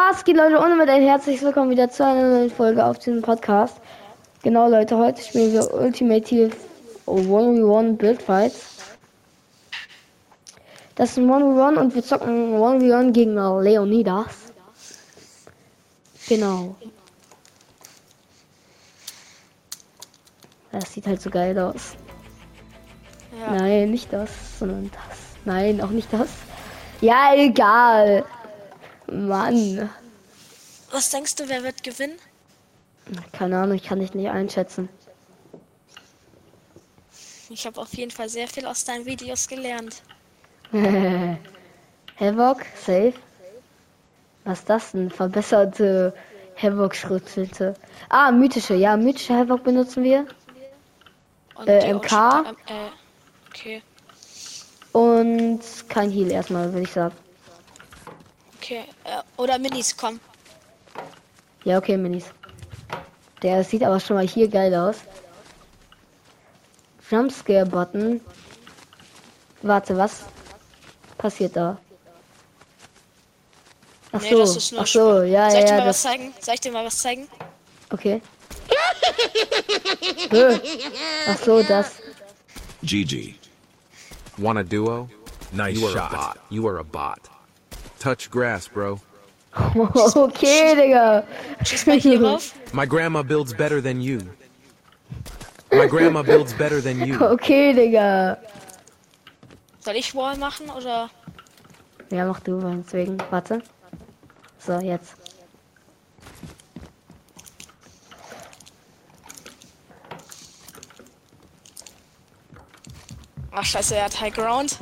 Was geht, Leute? Und mit ein herzliches Willkommen wieder zu einer neuen Folge auf diesem Podcast. Genau, Leute, heute spielen wir Ultimate 1v1 Build Fights. Das ist ein 1v1 und wir zocken 1v1 gegen Leonidas. Genau. Das sieht halt so geil aus. Ja. Nein, nicht das, sondern das. Nein, auch nicht das. Ja, egal. Mann. Was denkst du, wer wird gewinnen? Keine Ahnung, ich kann dich nicht einschätzen. Ich habe auf jeden Fall sehr viel aus deinen Videos gelernt. Havoc, safe. Was ist das denn? Verbesserte Havoc-Schrotflinte. Ah, mythische. Ja, mythische Havoc benutzen wir. Und MK. Okay. Und kein Heal erstmal, würde ich sagen. Okay, oder Minis, komm. Ja, okay, Minis. Der sieht aber schon mal hier geil aus. Jumpscare-Button. Warte, was passiert da? Ach so, nee, das ist nur Ach so. Ja, soll ich dir mal was zeigen? Okay. Ach so, das. GG. Want a duo? Nice shot. You are a bot. Touch grass, bro. Okay, Digga. Schieß mal hier rauf. My grandma builds better than you. My grandma builds better than you. Okay, Digga. Soll ich Wall machen, oder? Ja, mach du, deswegen. Warte. So, jetzt. Ach, scheiße, er hat High Ground.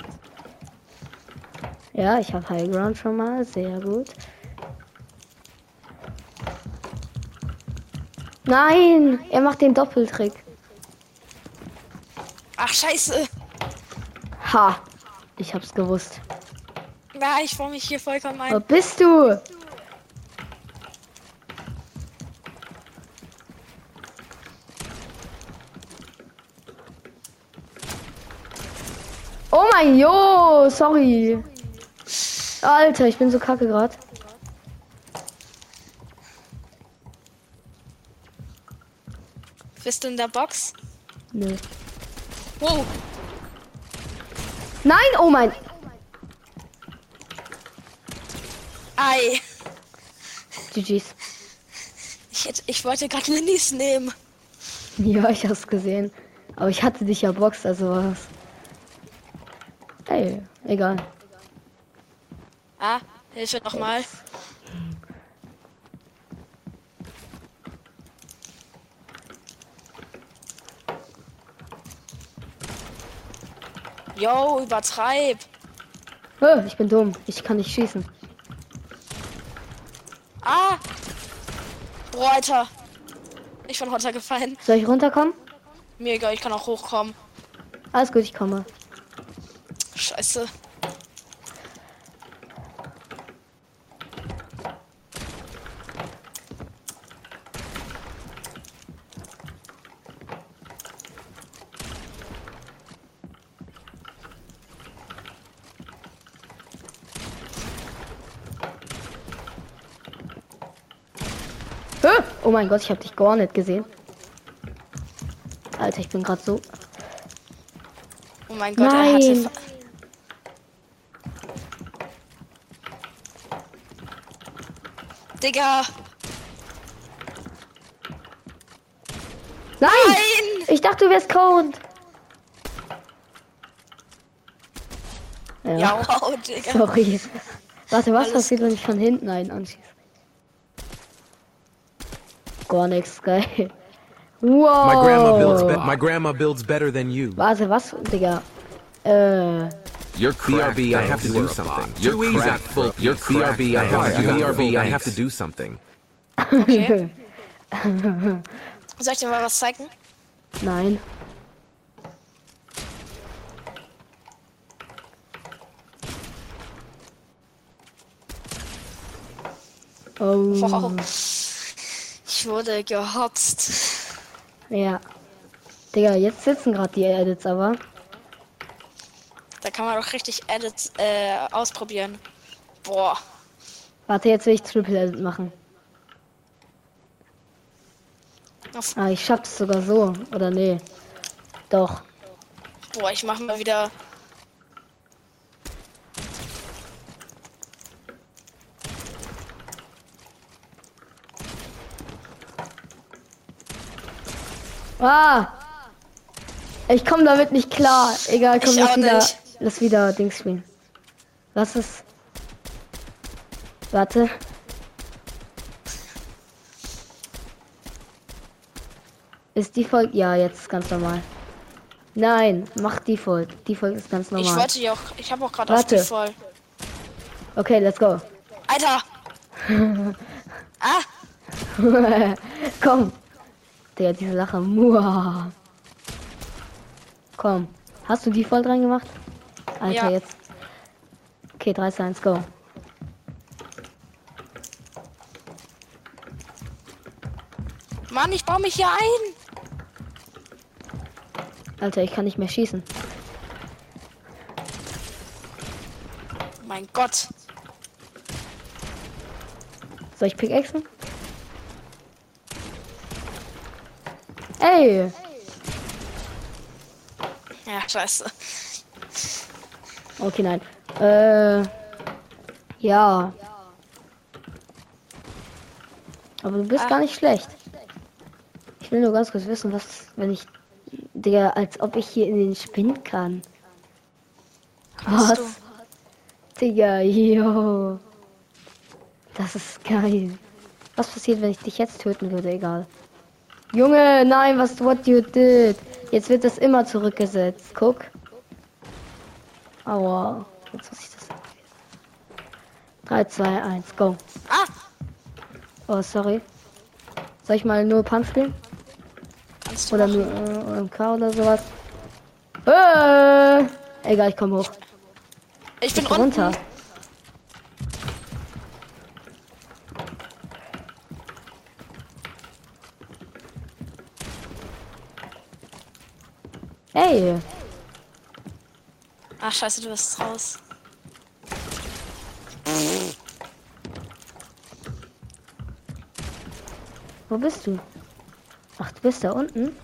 Ja, ich habe High Ground schon mal, sehr gut. Nein, er macht den Doppeltrick. Ach, scheiße. Ha, ich hab's gewusst. Na, ich freue mich hier vollkommen ein. Wo bist du? Oh mein Jo, sorry. Alter, ich bin so kacke gerade. Bist du in der Box? Nee. Wow. Nein, oh mein. Ei. GG's. Ich wollte gerade Minis nehmen. Ja, ich hab's gesehen. Aber ich hatte dich ja Box, also was. Ey, egal. Ah, Hilfe nochmal. Yo, übertreib. Oh, ich bin dumm. Ich kann nicht schießen. Ah! Boah, Alter. Ich bin runtergefallen. Soll ich runterkommen? Mir egal, ich kann auch hochkommen. Alles gut, ich komme. Scheiße. Oh mein Gott, ich hab dich gar nicht gesehen. Alter, ich bin gerade so. Oh mein Gott, nein. Er hatte. Digga! Nein! Ich dachte, du wärst count. Ja, wow, Digga. Sorry. Warte, was passiert, wenn ich von hinten einen anschieße? Gar nichts, geil. Wow. My grandma builds better than you. Warte, was, Digga? You're CRB, I have to do something. You're crap. You're CRB, I have to do something. Okay. Soll ich dir mal was zeigen? Nein. Oh. Ich wurde gehotzt. Ja. Digga, jetzt sitzen gerade die Edits, aber. Da kann man doch richtig Edits ausprobieren. Boah. Warte, jetzt will ich Triple machen. Ah, ich schaff's sogar so. Oder nee. Doch. Boah, ich mach mal wieder... Ah! Ich komme damit nicht klar. Egal, komm, lass wieder Dings spielen. Lass es. Warte. Ist Default? Ja, jetzt ist ganz normal. Nein, mach Default. Default ist ganz normal. Ich wollte ja auch. Ich habe auch gerade auf Default. Okay, let's go. Alter! Ah! Komm! Der diese Lache. Muah. Komm. Hast du Default reingemacht? Alter, ja. Jetzt. Okay, 3, 2, 1, go. Mann, ich baue mich hier ein. Alter, ich kann nicht mehr schießen. Mein Gott. Soll ich pickaxen? Ey! Ja, scheiße. Okay, nein. Ja. Aber du bist gar nicht schlecht. Ich will nur ganz kurz wissen, was, wenn ich... Digga, als ob ich hier in den Spind kann. Was? Digga, yo. Das ist geil. Was passiert, wenn ich dich jetzt töten würde? Egal. Junge, nein, was what you did? Jetzt wird das immer zurückgesetzt. Guck. Aua. Jetzt muss ich das. 3, 2, 1, go. Ah! Oh, sorry. Soll ich mal nur Pump spielen? Oder nur MK oder sowas? Egal, ich komme hoch. Ich bin runter. Hey! Ach, scheiße, du bist raus. Wo bist du? Ach, du bist da unten?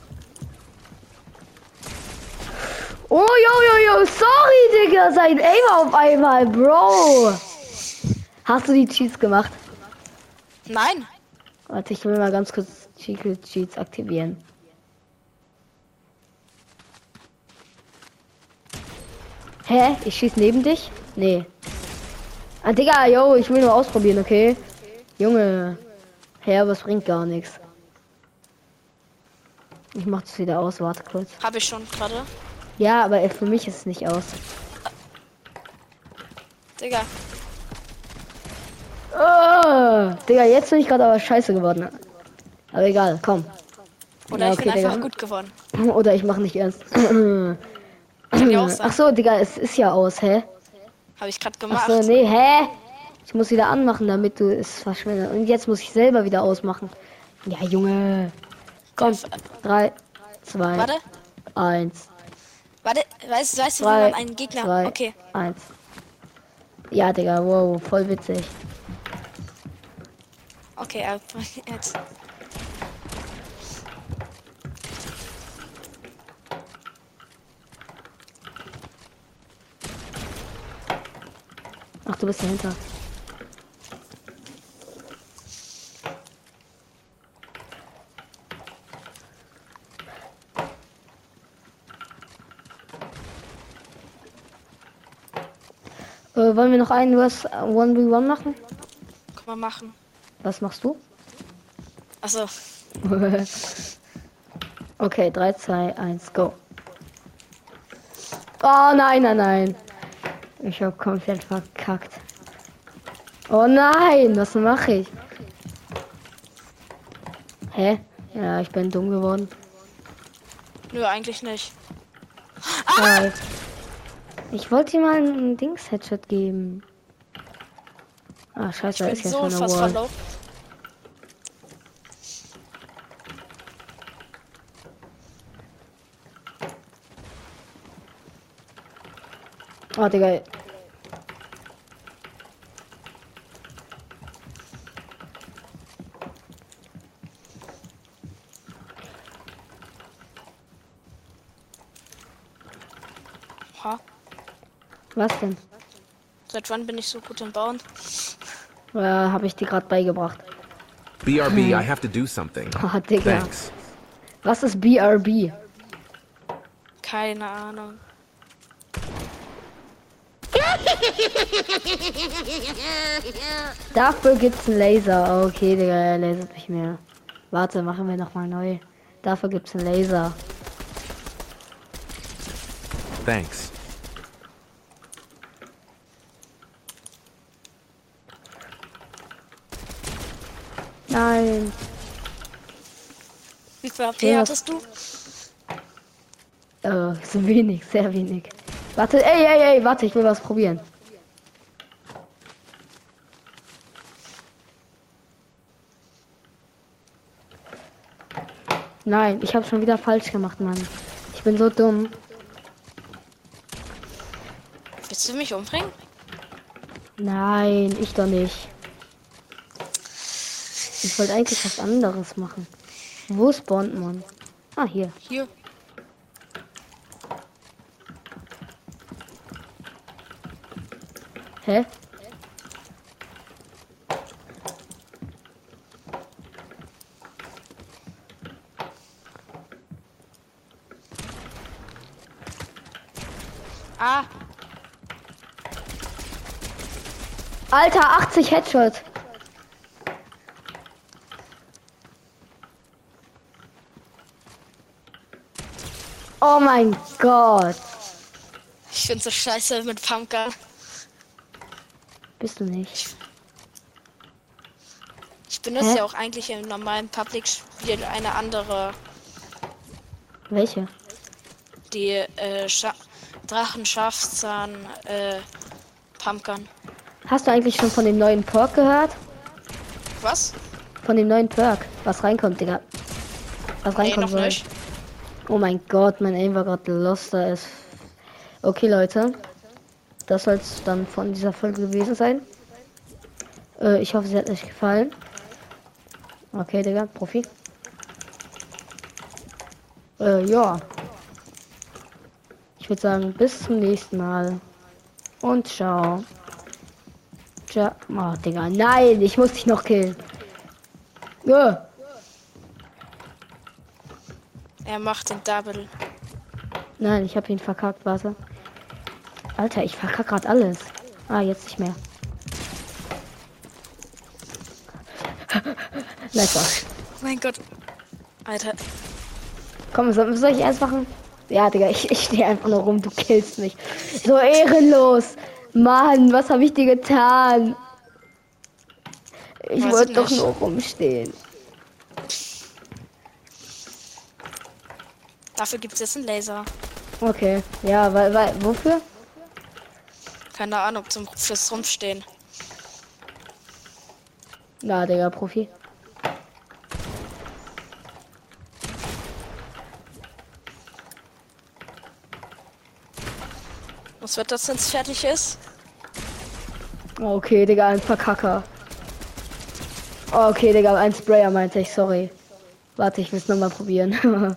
Oh, yo, yo, sorry, Digga, sein Aim auf einmal, Bro! Hast du die Cheats gemacht? Nein! Warte, ich will mal ganz kurz Cheats aktivieren. Hä? Ich schieß neben dich? Nee. Ah, Digga, yo, ich will nur ausprobieren, okay? Junge. Hä, aber es bringt gar nichts. Ich mach das wieder aus, warte kurz. Hab ich schon gerade. Ja, aber für mich ist es nicht aus. Digga. Oh, Digga, jetzt bin ich gerade aber scheiße geworden. Aber egal, komm. Oder ja, okay, ich bin einfach Digga. Gut geworden. Oder ich mach nicht ernst. Ach so, Digga, es ist ja aus, hä? Habe ich gerade gemacht. Ach so, nee, hä? Ich muss wieder anmachen, damit du es verschwindest. Und jetzt muss ich selber wieder ausmachen. Ja, Junge. Komm. 3, 2, 1. Warte, weißt du, wie man einen Gegner... 3, okay. 1. Ja, Digga, wow, voll witzig. Okay, jetzt... Ach, du bist dahinter. Wollen wir noch einen was 1v1 machen? Können wir machen. Was machst du? Ach so. Okay, 3, 2, 1, go. Oh nein, nein, nein. Ich habe komplett verkackt. Oh nein, was mache ich? Hä? Ja, ich bin dumm geworden. Nö, eigentlich nicht. Ah! Ich wollte ihm mal ein Dings-Headshot geben. Ah, scheiße, ich bin so fast verlaufen. Oh, Digga. Oha. Was denn? Seit wann bin ich so gut im Bauen? Habe ich dir gerade beigebracht. BRB, I have to do something. Oh, Digga. Thanks. Was ist BRB? Keine Ahnung. Dafür gibt's einen Laser. Okay, Digga, er lasert nicht mehr. Warte, machen wir nochmal neu. Dafür gibt's einen Laser. Thanks. Nein. Wie viel HP hattest du? So wenig, sehr wenig. Warte, ey, warte, ich will was probieren. Nein, ich habe schon wieder falsch gemacht, Mann. Ich bin so dumm. Willst du mich umbringen? Nein, ich doch nicht. Ich wollte eigentlich was anderes machen. Wo spawnt man? Ah, hier. Hier. Hä? Ah. Alter, 80 Headshot. Oh mein Gott. Ich find's so scheiße mit Pumpgun. Bist du nicht. Ich benutze ja auch eigentlich im normalen Public-Spiel eine andere. Welche? Die Drachenschafzahn Pumpgun. Hast du eigentlich schon von dem neuen Perk gehört? Was? Von dem neuen Perk, was reinkommt, Digga. Was reinkommt soll. Nicht. Oh mein Gott, mein Aim war gerade lost, da ist. Okay, Leute. Das soll es dann von dieser Folge gewesen sein. Ich hoffe, sie hat euch gefallen. Okay, Digga, Profi. Ja. Ich würde sagen, bis zum nächsten Mal. Und ciao. Ciao. Oh, Digga, nein, ich muss dich noch killen. Ja. Er macht den Double. Nein, ich habe ihn verkackt, warte. Alter, ich verkacke gerade alles. Ah, jetzt nicht mehr. Nice. Mein Gott. Alter. Komm, soll ich erst machen? Ja, Digga, ich stehe einfach nur rum, du killst mich. So ehrenlos. Mann, was habe ich dir getan? Ich wollte doch nur rumstehen. Dafür gibt es jetzt einen Laser. Okay, ja, weil wofür? Keine Ahnung, fürs Rumstehen. Na, Digga, Profi. Was wird das, wenn's fertig ist? Okay, Digga, ein Verkacker. Okay, Digga, ein Sprayer meinte ich, sorry. Warte, ich will's nochmal probieren.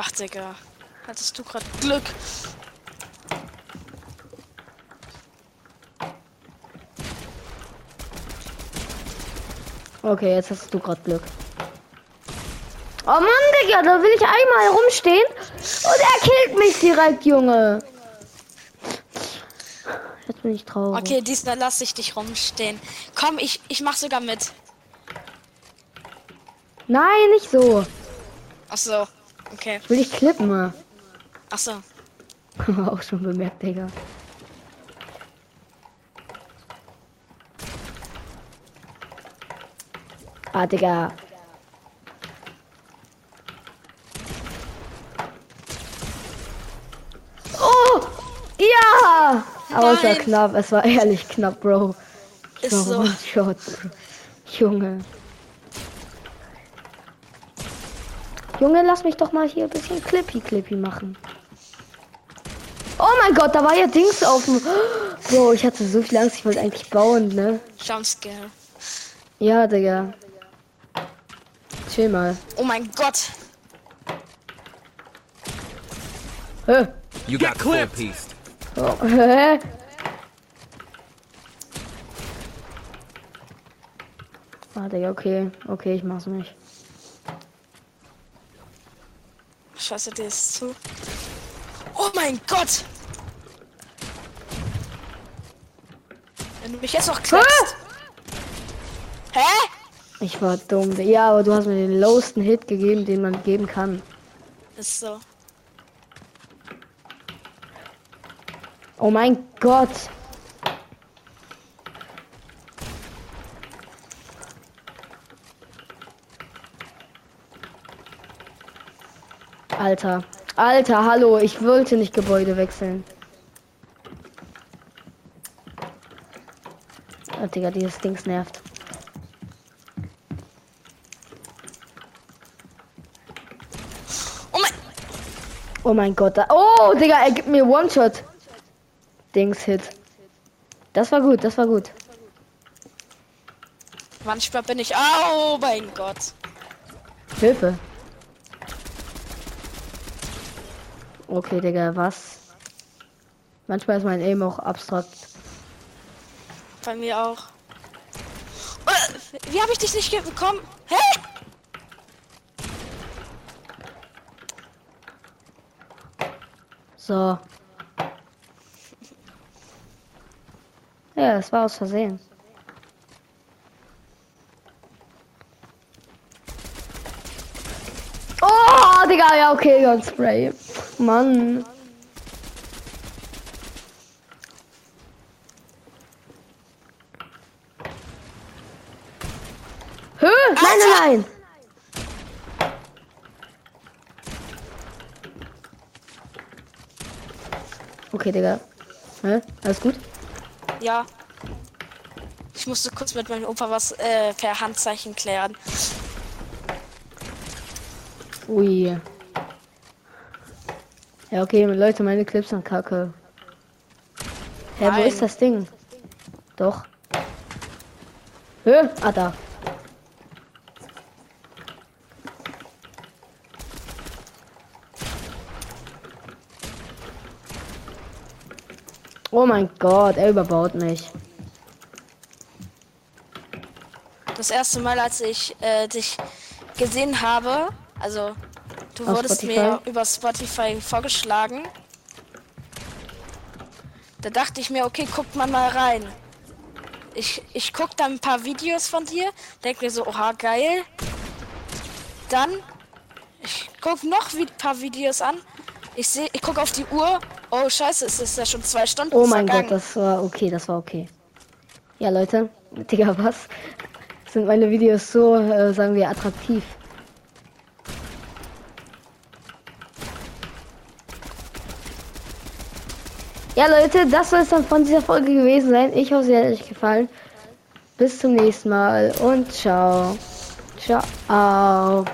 Ach, Digga, hattest du gerade Glück? Okay, jetzt hast du gerade Glück. Oh Mann, Digga, da will ich einmal rumstehen und er killt mich direkt, Junge. Jetzt bin ich traurig. Okay, diesmal lasse ich dich rumstehen. Komm, ich mach sogar mit. Nein, nicht so. Ach so. Okay. Will ich klippen? Ach so. Auch schon bemerkt, Digga. Ah, Digga. Oh! Ja! Aber es war knapp. Es war ehrlich knapp, Bro. Ist so. Shot, Bro. Junge. Junge, lass mich doch mal hier ein bisschen Clippy machen. Oh mein Gott, da war ja Dings offen. Bro, ich hatte so viel Angst, ich wollte eigentlich bauen, ne? Jumpscare. Ja, Digga. Chill mal. Oh mein Gott. Hä? You got clipped. Oh. Hä? Ah, Digga, okay. Okay, ich mach's nicht. Scheiße, der ist zu. Oh mein Gott! Wenn du mich jetzt noch klappst. Hä? Ich war dumm. Ja, aber du hast mir den lowsten Hit gegeben, den man geben kann. Ist so. Oh mein Gott. Alter. Alter, hallo. Ich wollte nicht Gebäude wechseln. Oh, Digga, dieses Ding nervt. Oh mein Gott. Oh, Digga, er gibt mir One-Shot. Dings-Hit. Das war gut, das war gut. Manchmal bin ich... Oh mein Gott. Hilfe. Okay, Digga, was? Manchmal ist mein Aim auch abstrakt. Bei mir auch. Wie habe ich dich nicht bekommen? Hä? So. Ja, es war aus Versehen. Oh, Digga, ja, okay, ganz Spray. Mann. Hö, nein, nein, nein. Okay, Digga. Hä? Alles gut? Ja. Ich musste kurz mit meinem Opa was per Handzeichen klären. Ui. Ja, okay, Leute, meine Clips sind kacke. Hä, hey, wo ist das Ding? Doch. Hä? Ah, da. Oh mein Gott, er überbaut mich. Das erste Mal, als ich dich gesehen habe, also du wurdest mir über Spotify vorgeschlagen. Da dachte ich mir, okay, guckt man mal rein. Ich guck dann ein paar Videos von dir, denke mir so, oha, geil. Dann ich guck noch ein paar Videos an. Ich guck auf die Uhr. Oh Scheiße, es ist ja schon 2 Stunden. Oh mein Gott, das war okay, das war okay. Ja, Leute, Digga, was? Sind meine Videos so, sagen wir, attraktiv? Ja, Leute, das soll es dann von dieser Folge gewesen sein. Ich hoffe, sie hat euch gefallen. Bis zum nächsten Mal und ciao. Ciao.